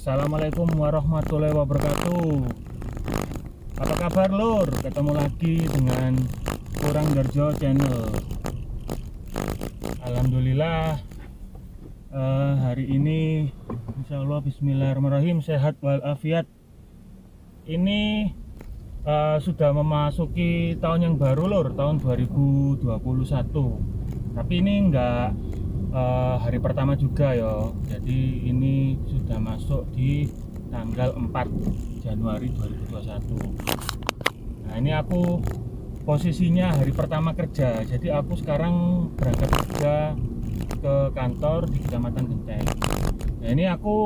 Assalamualaikum warahmatullahi wabarakatuh. Apa kabar lur? Ketemu lagi dengan Kurang Ngerjo Channel. Alhamdulillah hari ini Insya Allah bismillahirrahmanirrahim sehat walafiat. Ini sudah memasuki tahun yang baru lur, tahun 2021. Tapi ini enggak hari pertama juga yo. Jadi ini sudah masuk di tanggal 4 Januari 2021. Nah, ini aku posisinya hari pertama kerja. Jadi aku sekarang berangkat kerja ke kantor di Kecamatan Genteng. Nah, ini aku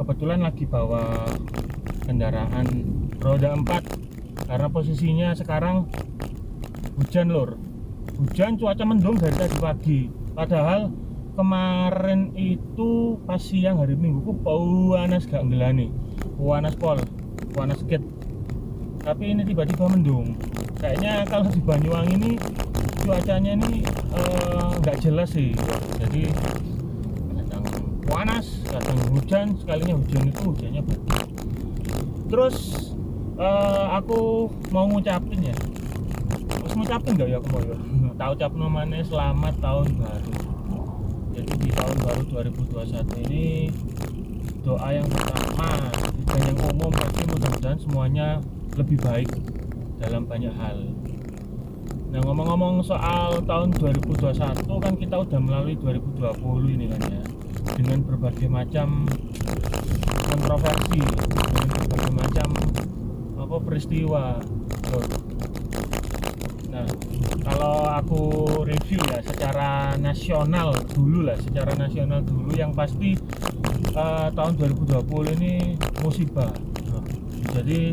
kebetulan lagi bawa kendaraan roda 4 karena posisinya sekarang hujan lur. Hujan, cuaca mendung dari tadi pagi. Padahal kemarin itu pas siang hari Minggu ku panas gak ngelani, panas pol, panas sedikit. Tapi ini tiba-tiba mendung. Kayaknya kalau di Banyuwangi ini cuacanya ini nggak jelas sih. Jadi kadang panas, kadang hujan. Sekalinya hujan itu hujannya berat. Terus aku mau ngucapin ya. Ngucapin gak ya aku mau tahu cap namanya selamat tahun baru. Jadi di tahun baru 2021 ini doa yang pertama dan yang umum pasti mudah-mudahan semuanya lebih baik dalam banyak hal. Nah, ngomong-ngomong soal tahun 2021 kan kita udah melalui 2020 ini kan ya, dengan berbagai macam kontroversi, dengan berbagai macam apa peristiwa. Nah, kalau aku review ya secara nasional dulu lah, yang pasti tahun 2020 ini musibah. Jadi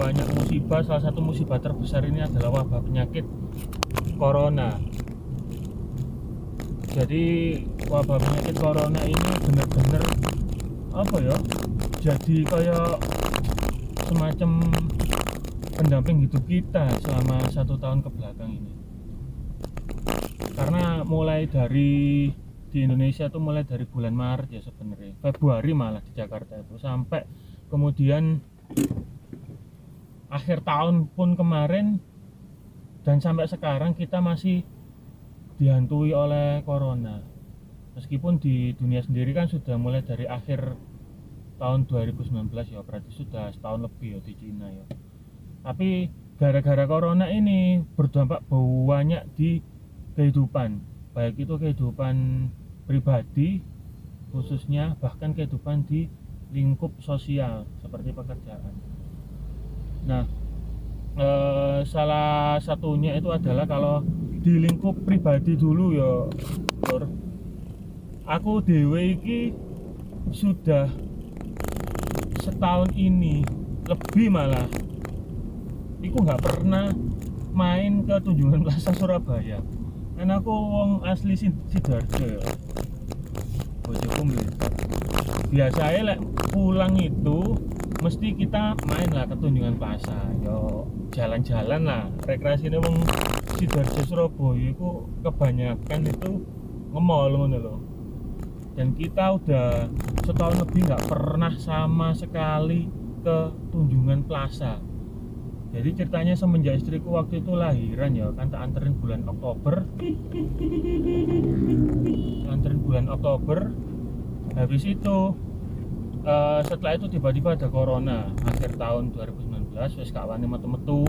banyak musibah, salah satu musibah terbesar ini adalah wabah penyakit corona. Jadi wabah penyakit corona ini benar-benar apa ya? Jadi kayak semacam pendamping hidup kita selama satu tahun ke belakang ini, karena mulai dari di Indonesia tuh mulai dari bulan Maret ya, sebenarnya Februari malah di Jakarta itu, sampai kemudian akhir tahun pun kemarin, dan sampai sekarang kita masih dihantui oleh corona. Meskipun di dunia sendiri kan sudah mulai dari akhir tahun 2019 ya, berarti sudah setahun lebih ya di Cina ya. Tapi gara-gara corona ini berdampak banyak di kehidupan, baik itu kehidupan pribadi khususnya, bahkan kehidupan di lingkup sosial seperti pekerjaan. Nah, salah satunya itu adalah kalau di lingkup pribadi dulu ya, aku dewe iki sudah setahun ini lebih malah aku nggak pernah main ke Tunjungan Plaza Surabaya. Karena aku wong asli Sidoarjo. Bojoku mleh. Biasanya lek pulang itu mesti kita main lah ke Tunjungan Plaza. Yo jalan-jalan lah. Rekreasine wong Sidoarjo Surabaya iku kebanyakan itu nge-mall ngono lho. Dan kita udah setahun lebih nggak pernah sama sekali ke Tunjungan Plaza. Jadi ceritanya semenjak istriku waktu itu lahiran ya kan, tak anterin bulan Oktober, habis itu setelah itu tiba-tiba ada corona akhir tahun 2019. Wes kawane metu-metu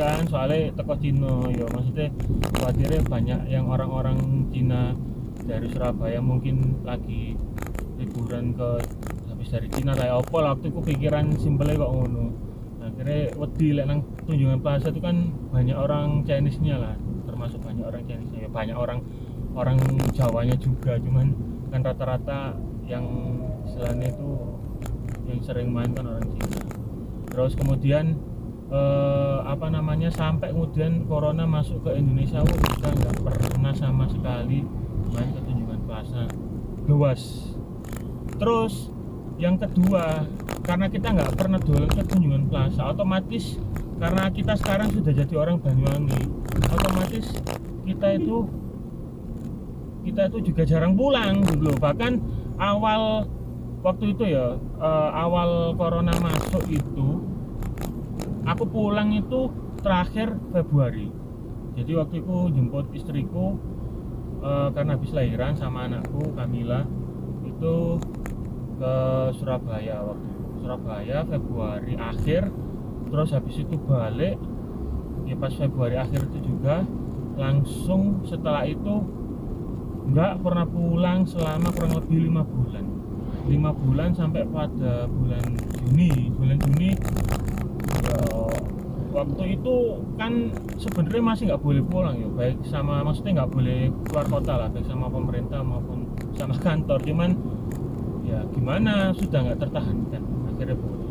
kan, soalnya teko Cina ya, maksudnya khawatirnya banyak yang orang-orang Cina dari Surabaya mungkin lagi liburan ke habis dari Cina kayak opo lah, waktu itu pikiran simpelnya kok ngono. Akhirnya wedi lek nang Tunjungan Plaza itu kan banyak orang Chinese-nya lah, termasuk banyak orang Chinese-nya ya, banyak orang Jawanya juga, cuman kan rata-rata yang istilahnya itu yang sering main kan orang Cina. Terus kemudian sampai kemudian corona masuk ke Indonesia, kita nggak pernah sama sekali main ke Tunjungan Plaza luas. Terus yang kedua, karena kita nggak pernah dolan ke Tunjungan Plaza, otomatis karena kita sekarang sudah jadi orang Banyuwangi, otomatis kita itu juga jarang pulang gitu loh. Bahkan awal waktu itu ya, awal corona masuk itu aku pulang itu terakhir Februari. Jadi waktu itu jemput istriku karena habis lahiran sama anakku Kamila itu ke Surabaya waktu itu. Surabaya Februari akhir, terus habis itu balik ya pas Februari akhir itu juga. Langsung setelah itu nggak pernah pulang selama kurang lebih 5 bulan sampai pada bulan Juni. Waktu itu kan sebenarnya masih nggak boleh pulang ya, baik sama, maksudnya nggak boleh keluar kota lah, baik sama pemerintah maupun sama kantor, cuman ya gimana, sudah nggak tertahankan akhirnya pulang.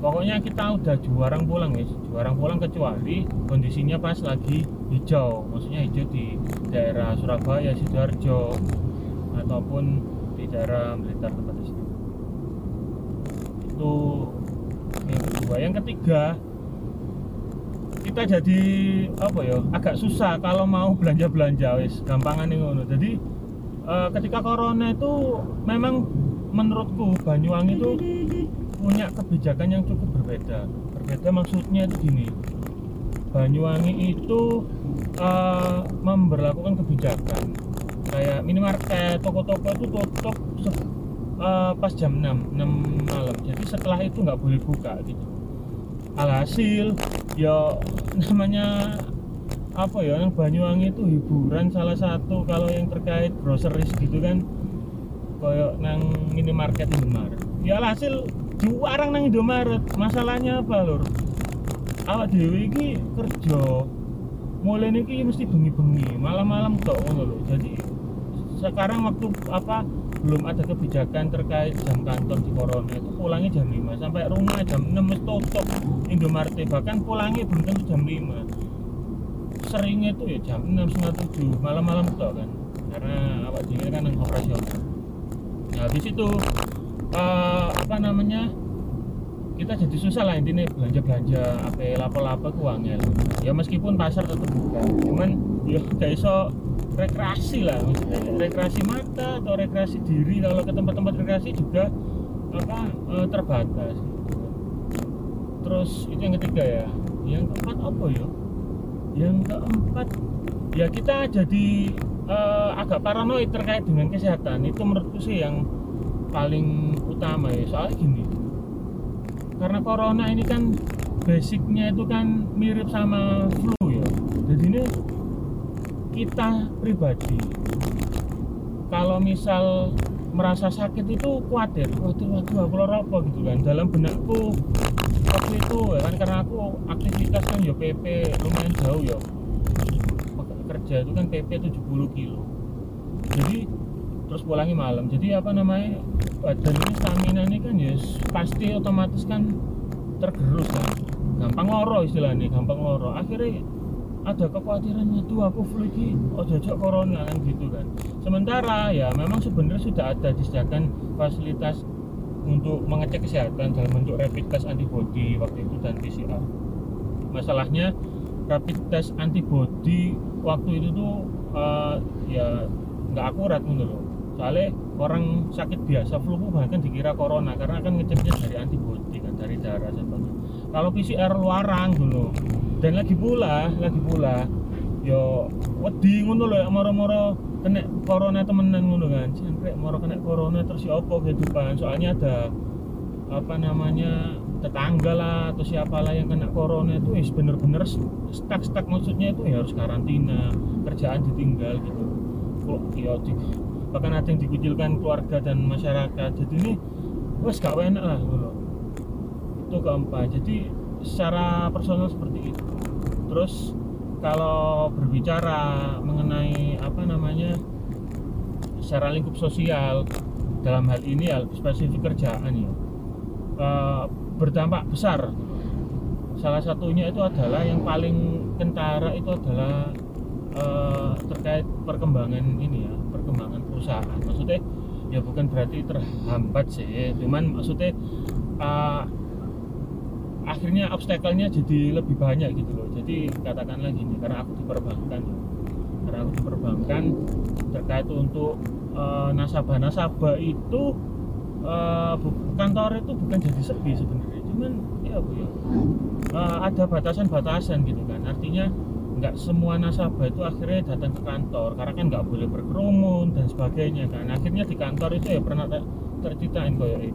Pokoknya kita udah jarang pulang ya, jarang pulang kecuali kondisinya pas lagi hijau, maksudnya hijau di daerah Surabaya, Sidoarjo ataupun di daerah Blitar tempat itu. Itu yang kedua. Yang ketiga, kita jadi apa ya, agak susah kalau mau belanja-belanja wis, gampangan nih ngono. Jadi ketika corona itu memang menurutku Banyuwangi itu punya kebijakan yang cukup berbeda. Maksudnya itu gini, Banyuwangi itu memberlakukan kebijakan kayak minimarket, toko-toko itu tutup pas jam 6 malam. Jadi setelah itu nggak boleh buka gitu. Alhasil ya namanya apa ya, yang Banyuwangi itu hiburan salah satu kalau yang terkait groceries gitu kan, kayak nang minimarket Indomaret. Ya alhasil diwarang nang Indomaret. Masalahnya apa lur, awak dhewe iki kerja mulai niki mesti bengi-bengi malam-malam tok ngono lho. Jadi sekarang waktu apa belum ada kebijakan terkait jam kantor di corona itu, pulangnya jam 5 sampai rumah jam 6 wis tutup Indomaret, bahkan pulangnya belum tentu jam 5, seringnya itu ya jam 6, 7 malam-malam tok kan, karena awak dhewe kan nang operasional. Nah habis itu apa namanya, kita jadi susah lah intinya belanja-belanja apa lapo-lapo uangnya ya, meskipun pasar tetap buka cuman ya gak iso rekreasi lah, rekreasi mata atau rekreasi diri kalau ke tempat-tempat rekreasi juga apa terbatas. Terus itu yang ketiga ya. Yang keempat apa ya, yang keempat ya kita jadi agak paranoid terkait dengan kesehatan. Itu menurutku sih yang paling utama ya, soalnya gini, karena corona ini kan basicnya itu kan mirip sama flu ya. Jadi ini kita pribadi kalau misal merasa sakit itu khawatir aku apa gitu kan. Dalam benakku waktu itu ya kan, karena aku aktivitas kan ya PP lumayan jauh ya, kerja itu kan PP 70 kilo, jadi terus pulangi malam, jadi apa namanya badan ini stamina ini kan ya pasti otomatis kan tergerus kan, gampang loro istilahnya, gampang loro. Akhirnya ada kekhawatiran, aduh aku flu iki ojo-ojo corona kan gitu kan. Sementara ya memang sebenarnya sudah ada disediakan fasilitas untuk mengecek kesehatan dalam bentuk rapid test antibody waktu itu dan PCR. Masalahnya rapid test antibody waktu itu tuh ya nggak akurat menurut, soalnya orang sakit biasa flu bahkan dikira corona karena kan ngeceknya dari antibodi kan, dari darah sebagainya. Kalau PCR luarang dulu, dan lagi pula yo wedi ngono lho, moro-moro kena corona temenan ngono kan, sampai moro kena corona terus ya apa kehidupan. Soalnya ada apa namanya tetangga lah atau siapalah yang kena corona itu bener-bener stuck, maksudnya itu ya harus karantina, kerjaan ditinggal gitu, chaotic, bahkan ada yang dikucilkan keluarga dan masyarakat. Jadi ini wes gak enak lah dulu. Itu keempat, jadi secara personal seperti itu. Terus kalau berbicara mengenai apa namanya secara lingkup sosial, dalam hal ini hal spesifik kerjaan ya, berdampak besar. Salah satunya itu adalah yang paling kentara itu adalah terkait perkembangan ini ya, perkembangan perusahaan. Maksudnya ya bukan berarti terhambat sih, cuman maksudnya akhirnya obstacle-nya jadi lebih banyak gitu loh. Jadi katakanlah gini, karena aku di perbankan ya, produk perbankan terkait untuk nasabah-nasabah itu, kantor itu bukan jadi sepi sebenarnya, cuman ya Bu ya, ada batasan-batasan gitu kan. Artinya nggak semua nasabah itu akhirnya datang ke kantor karena kan nggak boleh berkerumun dan sebagainya kan. Akhirnya di kantor itu ya pernah tercitain kayak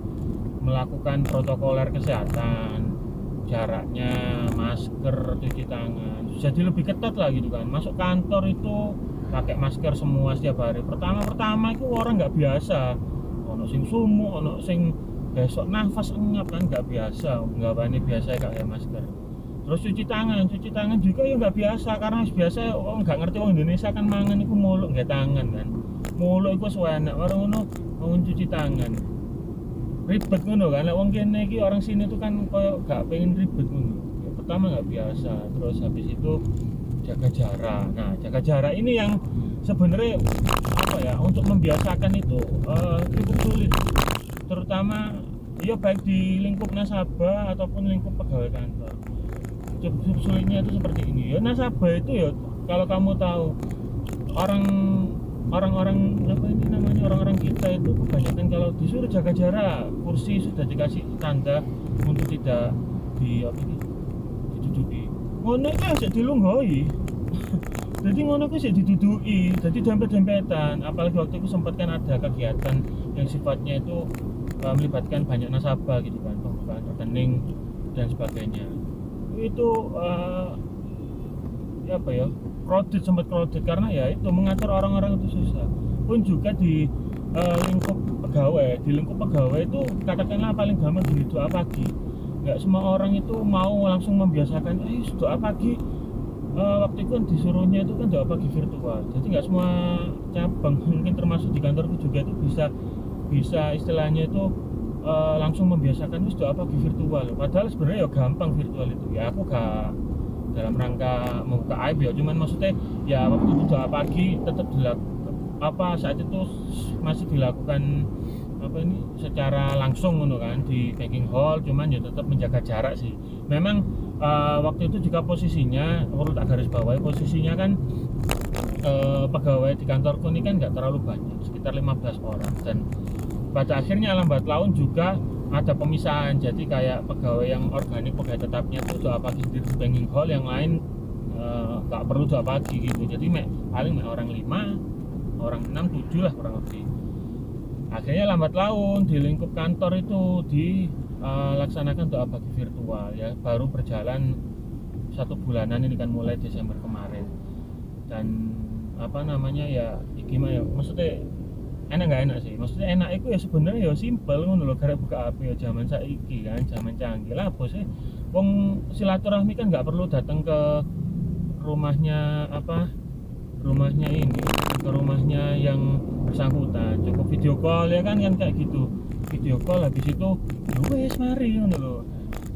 melakukan protokoler kesehatan, jaraknya, masker, cuci tangan, jadi lebih ketat lah gitu kan. Masuk kantor itu pakai masker semua setiap hari. Pertama itu orang nggak biasa, ono sing sumu, ono sing besok nafas engap kan, nggak biasa, nggak bani biasa kayak masker. Terus cuci tangan juga ya nggak biasa, karena biasa orang nggak ngerti orang Indonesia kan mangan itu mulut nggak tangan kan, mulut itu sewanak orang ono mau cuci tangan, ribet ngono kan. Lah wong kene iki orang sini tuh kan koyo gak pengen ribet ngono. Ya, pertama nggak biasa, terus habis itu jaga jarak. Nah, jaga jarak ini yang sebenarnya apa ya, untuk membiasakan itu cukup sulit. Terutama ya baik di lingkup nasabah ataupun lingkup pegawai kantor. Cukup sulitnya itu seperti ini. Ya nasabah itu ya kalau kamu tahu orang-orang apa ini namanya, orang-orang kita itu kebanyakan kalau disuruh jaga jarak, kursi sudah dikasih tanda untuk tidak di apa ini diduduki. Ngono iki aja dilunggoi. Jadi ngono iki sik diduduki, jadi dempet-dempetan. Apalagi waktu itu sempat kan ada kegiatan yang sifatnya itu melibatkan banyak nasabah gitu kan, pembukaan rekening dan sebagainya. Itu ya apa ya? Kredit, sempat kredit, karena ya itu mengatur orang-orang itu susah. Pun juga di lingkup pegawai itu katakanlah paling gampang di doa pagi. Nggak semua orang itu mau langsung membiasakan doa pagi. Waktu itu kan disuruhnya itu kan doa pagi virtual, jadi nggak semua cabang, mungkin termasuk di kantorku juga itu bisa istilahnya itu langsung membiasakan doa pagi virtual. Padahal sebenarnya ya gampang virtual itu ya, aku gak dalam rangka membuka aib ya, cuman maksudnya ya waktu itu doa pagi tetap saat itu masih dilakukan secara langsung gitu kan, di banking hall, cuman ya tetap menjaga jarak sih. Memang waktu itu juga posisinya, perlu tak garis bawahi, posisinya kan pegawai di kantorku ini kan nggak terlalu banyak, sekitar 15 orang, dan pada akhirnya lambat laun juga ada pemisahan. Jadi kayak pegawai yang organik, pegawai tetapnya itu doa pagi di banking hall, yang lain nggak perlu doa pagi gitu. Jadi paling orang 5, orang 6, 7 lah kurang lebih. Akhirnya lambat laun di lingkup kantor itu dilaksanakan doa pagi virtual ya, baru berjalan 1 bulanan ini kan, mulai Desember kemarin. Dan apa namanya ya, gimana ya, maksudnya enak nggak enak sih? Maksudnya enak itu ya sebenarnya ya simpel ngono lho, karep buka HP ya zaman saiki kan, zaman canggih lah bos ya. Wong silaturahmi kan nggak perlu datang ke rumahnya yang bersangkutan, cukup video call ya kan kayak gitu. Video call habis itu wes mari ngono lho.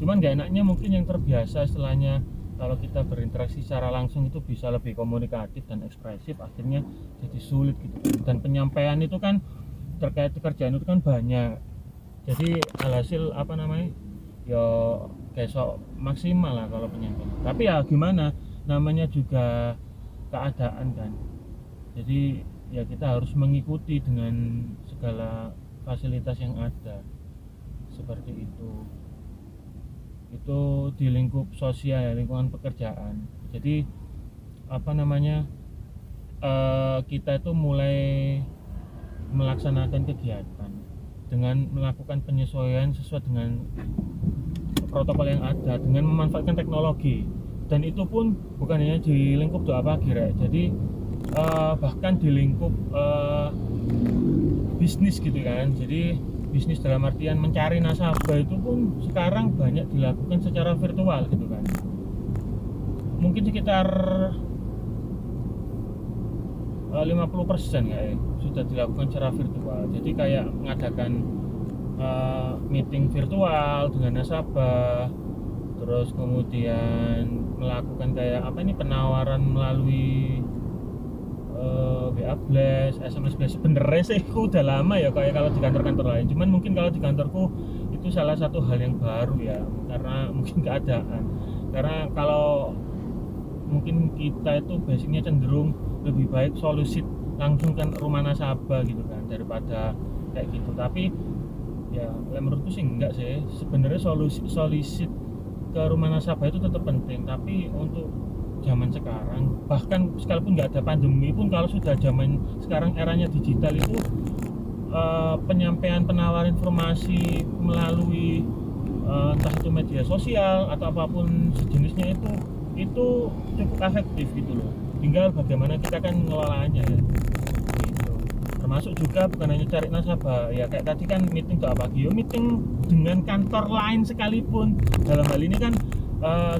Cuman nggak enaknya mungkin yang terbiasa istilahnya, kalau kita berinteraksi secara langsung itu bisa lebih komunikatif dan ekspresif, akhirnya jadi sulit gitu. Dan penyampaian itu kan terkait pekerjaan itu kan banyak, jadi alhasil apa namanya ya besok maksimal lah kalau penyampaian. Tapi ya gimana namanya juga keadaan kan, jadi ya kita harus mengikuti dengan segala fasilitas yang ada seperti itu. Itu di lingkup sosial, lingkungan pekerjaan. Jadi apa namanya, kita itu mulai melaksanakan kegiatan dengan melakukan penyesuaian sesuai dengan protokol yang ada, dengan memanfaatkan teknologi. Dan itu pun bukan hanya di lingkup doa pagi ya, jadi bahkan di lingkup bisnis gitu kan. Jadi bisnis dalam artian mencari nasabah itu pun sekarang banyak dilakukan secara virtual gitu kan. Mungkin sekitar 50% kayak sudah dilakukan secara virtual. Jadi kayak mengadakan meeting virtual dengan nasabah, terus kemudian melakukan kayak penawaran melalui WA blast, SMS blast. Sebenarnya sih aku udah lama ya kayak kalau di kantor-kantor lain, cuman mungkin kalau di kantorku itu salah satu hal yang baru ya, karena mungkin keadaan. Karena kalau mungkin kita itu basicnya cenderung lebih baik solusi langsung kan rumah nasabah gitu kan, daripada kayak gitu. Tapi ya menurutku sih enggak sih, sebenarnya solusi ke rumah nasabah itu tetap penting. Tapi untuk zaman sekarang, bahkan sekalipun nggak ada pandemi pun, kalau sudah zaman sekarang eranya digital itu, penyampaian penawar informasi melalui entah itu media sosial atau apapun sejenisnya itu cukup efektif gitu loh. Tinggal bagaimana kita kan mengelolanya ya gitu. Termasuk juga bukan hanya cari nasabah ya, kayak tadi kan meeting ke apa, meeting dengan kantor lain sekalipun. Dalam hal ini kan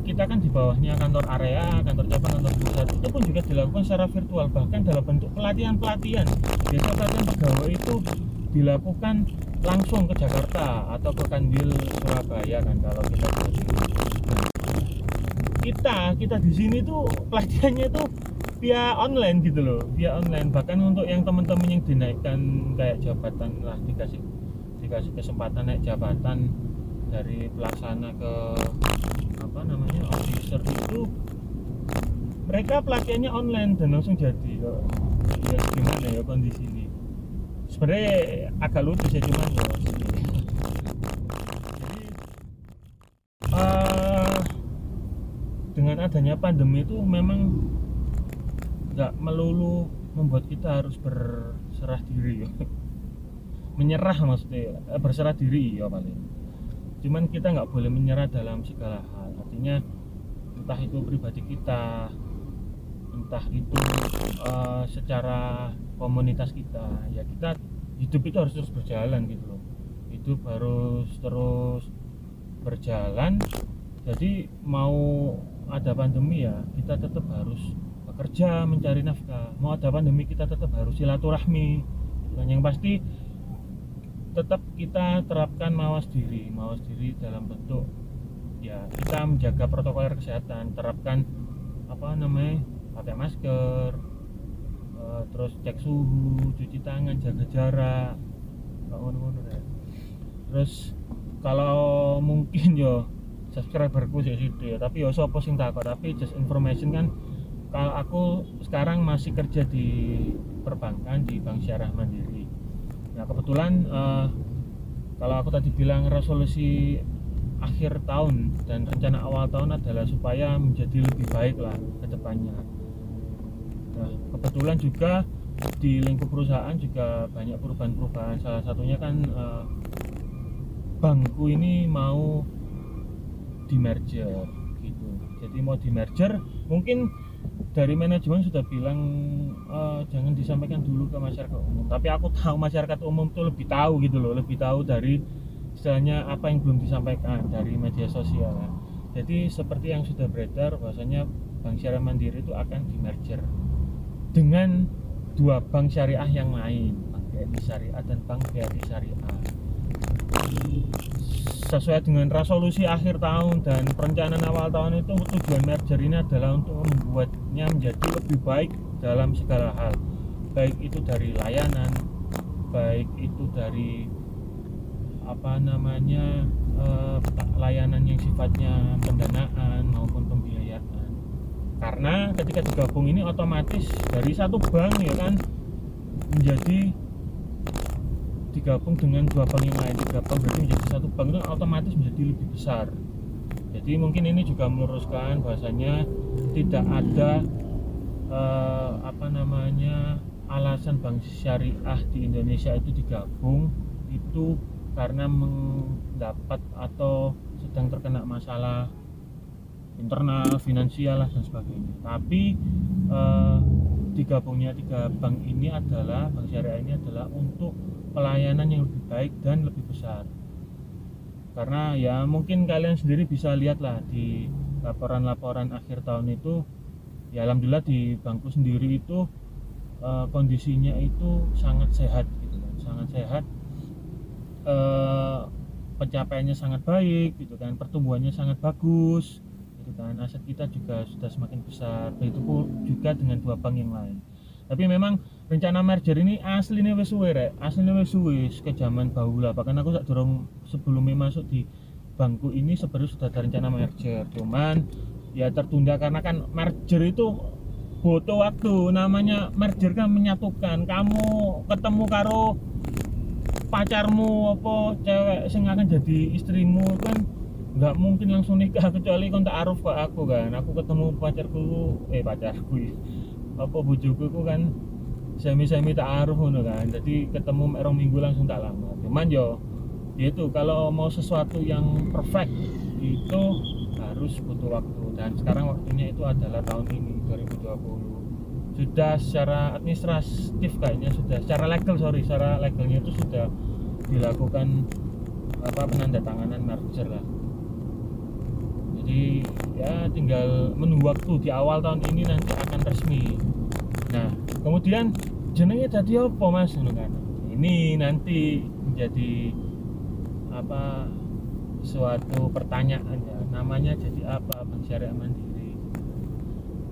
kita kan di bawahnya kantor area, kantor cabang, kantor pusat, itu pun juga dilakukan secara virtual, bahkan dalam bentuk pelatihan-pelatihan. Biasanya pelatihan pegawai itu dilakukan langsung ke Jakarta atau ke Kandil Surabaya kan, kalau kita di sini. Kita di sini tuh pelatihannya tuh via online gitu loh, via online. Bahkan untuk yang teman-teman yang dinaikkan kayak jabatan lah, dikasih kesempatan naik jabatan dari pelaksana ke apa namanya officer, itu mereka pelatihannya online dan langsung jadi. Ya gimana ya kondisi ini, sebenarnya agak lucu ya, cuman ya. Jadi dengan adanya pandemi itu memang nggak melulu membuat kita harus berserah diri ya, menyerah maksudnya, berserah diri ya paling. Cuman kita nggak boleh menyerah dalam segala hal, artinya entah itu pribadi kita, entah itu secara komunitas kita, ya kita hidup itu harus terus berjalan gitu loh. Hidup harus terus berjalan, jadi mau ada pandemi ya kita tetap harus bekerja mencari nafkah, mau ada pandemi kita tetap harus silaturahmi. Dan yang pasti tetap kita terapkan mawas diri dalam bentuk ya kita menjaga protokol kesehatan, terapkan apa namanya, pakai masker, terus cek suhu, cuci tangan, jaga jarak, ya. Terus kalau mungkin yo subscriberku sih situ ya, tapi yo sopo sing tak, tapi just information kan, kalau aku sekarang masih kerja di perbankan di Bank Syariah Mandiri. Nah kebetulan kalau aku tadi bilang resolusi akhir tahun dan rencana awal tahun adalah supaya menjadi lebih baik lah ke depannya. Nah kebetulan juga di lingkup perusahaan juga banyak perubahan-perubahan, salah satunya kan bankku ini mau di merger gitu. Jadi mau di merger, mungkin dari manajemen sudah bilang jangan disampaikan dulu ke masyarakat umum, tapi aku tahu masyarakat umum tuh lebih tahu gitu loh, lebih tahu dari istilahnya apa yang belum disampaikan dari media sosial. Jadi seperti yang sudah beredar bahwasanya Bank Syariah Mandiri itu akan di merger dengan dua bank syariah yang lain, Bank BNI Syariah dan Bank BNI Syariah. Sesuai dengan resolusi akhir tahun dan perencanaan awal tahun itu, tujuan merger ini adalah untuk membuatnya menjadi lebih baik dalam segala hal, baik itu dari layanan, baik itu dari apa namanya layanan yang sifatnya pendanaan maupun pembiayaan. Karena ketika digabung ini otomatis dari satu bank ya kan menjadi digabung dengan dua bank yang lain, digabung berarti menjadi satu bank, itu otomatis menjadi lebih besar. Jadi mungkin ini juga meluruskan bahwasanya tidak ada apa namanya alasan bank syariah di Indonesia itu digabung itu karena mendapat atau sedang terkena masalah internal, finansial lah dan sebagainya. Tapi digabungnya tiga bank ini adalah, bank syariah ini adalah untuk pelayanan yang lebih baik dan lebih besar. Karena ya mungkin kalian sendiri bisa lihatlah di laporan-laporan akhir tahun itu ya, alhamdulillah di bankku sendiri itu kondisinya itu sangat sehat gitu kan, sangat sehat, pencapaiannya sangat baik gitu kan, pertumbuhannya sangat bagus gitu kan, aset kita juga sudah semakin besar, begitu juga dengan dua bank yang lain. Tapi memang rencana merger ini aslinya wis suwe rek, aslinya wis suwe ke zaman bahula. Bahkan aku sak dorong sebelumnya masuk di bankku ini sebenarnya sudah ada rencana merger, cuman ya tertunda karena kan merger itu butuh waktu, namanya merger kan menyatukan. Kamu ketemu karo pacarmu apa cewek sing akan jadi istrimu kan nggak mungkin langsung nikah, kecuali kon ta'aruf ke aku kan. Aku ketemu pacarku apa bojoku kan semi-semi ta'aruf ngono kan. Jadi ketemu merong minggu langsung tak lama. Cuman yo itu kalau mau sesuatu yang perfect itu harus butuh waktu, dan sekarang waktunya itu adalah tahun ini 2020. Sudah secara administratif kayaknya sudah, secara legalnya itu sudah dilakukan apa penandatanganan merger lah. Jadi ya tinggal menunggu waktu, di awal tahun ini nanti akan resmi. Nah kemudian jenenge dadi apa mas? Ini nanti menjadi apa suatu pertanyaan ya, namanya jadi apa Bank Syariah Mandiri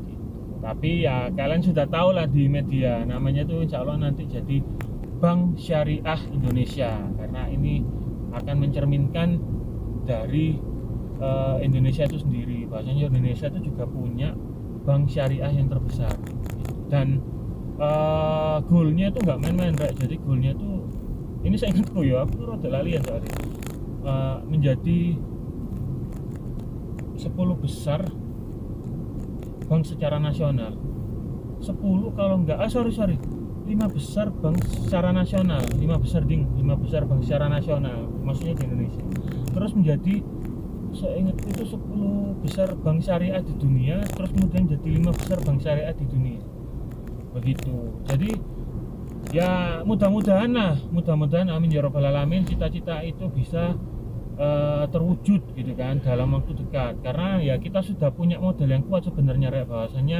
gitu. Tapi ya kalian sudah tahu lah di media, namanya tuh insya Allah nanti jadi Bank Syariah Indonesia, karena ini akan mencerminkan dari Indonesia itu sendiri. Bahasanya Indonesia itu juga punya bank syariah yang terbesar, dan goalnya itu nggak main-main, jadi goalnya tuh ini saya ingatku ya, aku rada lali ya soalnya, menjadi 10 besar bank secara nasional. 5 besar bank secara nasional, 5 besar bank secara nasional, maksudnya di Indonesia. Terus menjadi, saya ingat itu 10 besar bank syariah di dunia, terus kemudian jadi 5 besar bank syariah di dunia. Begitu. Jadi ya mudah-mudahan lah, amin ya robbal alamin, cita-cita itu bisa terwujud gitu kan dalam waktu dekat, karena ya kita sudah punya modal yang kuat sebenarnya ya. Bahwasanya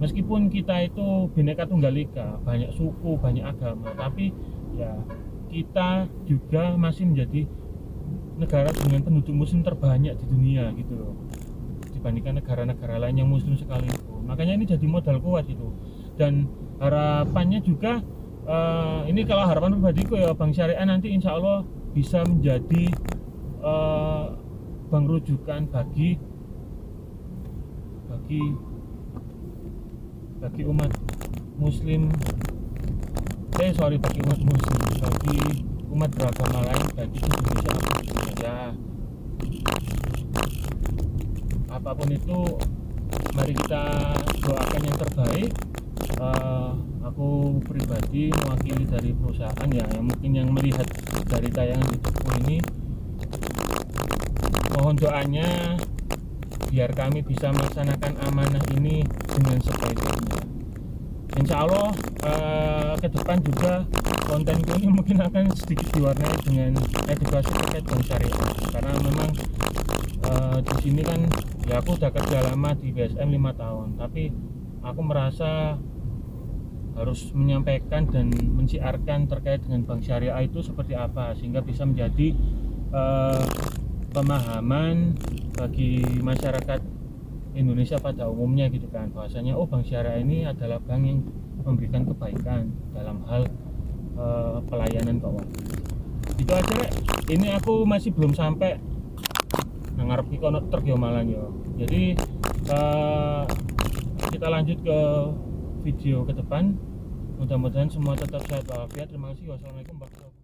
meskipun kita itu Bineka Tunggal Ika, banyak suku, banyak agama, tapi ya kita juga masih menjadi negara dengan penduduk muslim terbanyak di dunia gitu loh, dibandingkan negara-negara lain yang muslim sekalipun. Makanya ini jadi modal kuat gitu, dan harapannya juga ini kalau harapan pribadiku ya, Bank Syariah nanti insya Allah bisa menjadi bank rujukan bagi umat muslim, bagi umat beragama lain, bagi Indonesia ya, apapun itu mari kita doakan yang terbaik. Aku pribadi mewakili dari perusahaan ya, yang mungkin yang melihat dari tayangan YouTubeku ini, mohon doanya biar kami bisa melaksanakan amanah ini dengan sebaik-baiknya. Insya Allah ke depan juga kontenku ini mungkin akan sedikit diwarnai dengan edukasi terkait bank syariah, karena memang di sini kan ya aku udah kerja lama di BSM 5 tahun, tapi aku merasa harus menyampaikan dan menciarkan terkait dengan bank syariah itu seperti apa, sehingga bisa menjadi pemahaman bagi masyarakat Indonesia pada umumnya gitu kan. Bahwasanya oh, bank syariah ini adalah bank yang memberikan kebaikan dalam hal pelayanan keuangan. Itu aja rek. Ini aku masih belum sampai ngarepi kono tergyo malan yo. Jadi kita lanjut ke video ke depan. Mudah-mudahan semua tetap sehat walafiat. Terima kasih. Wassalamualaikum warahmatullahi wabarakatuh.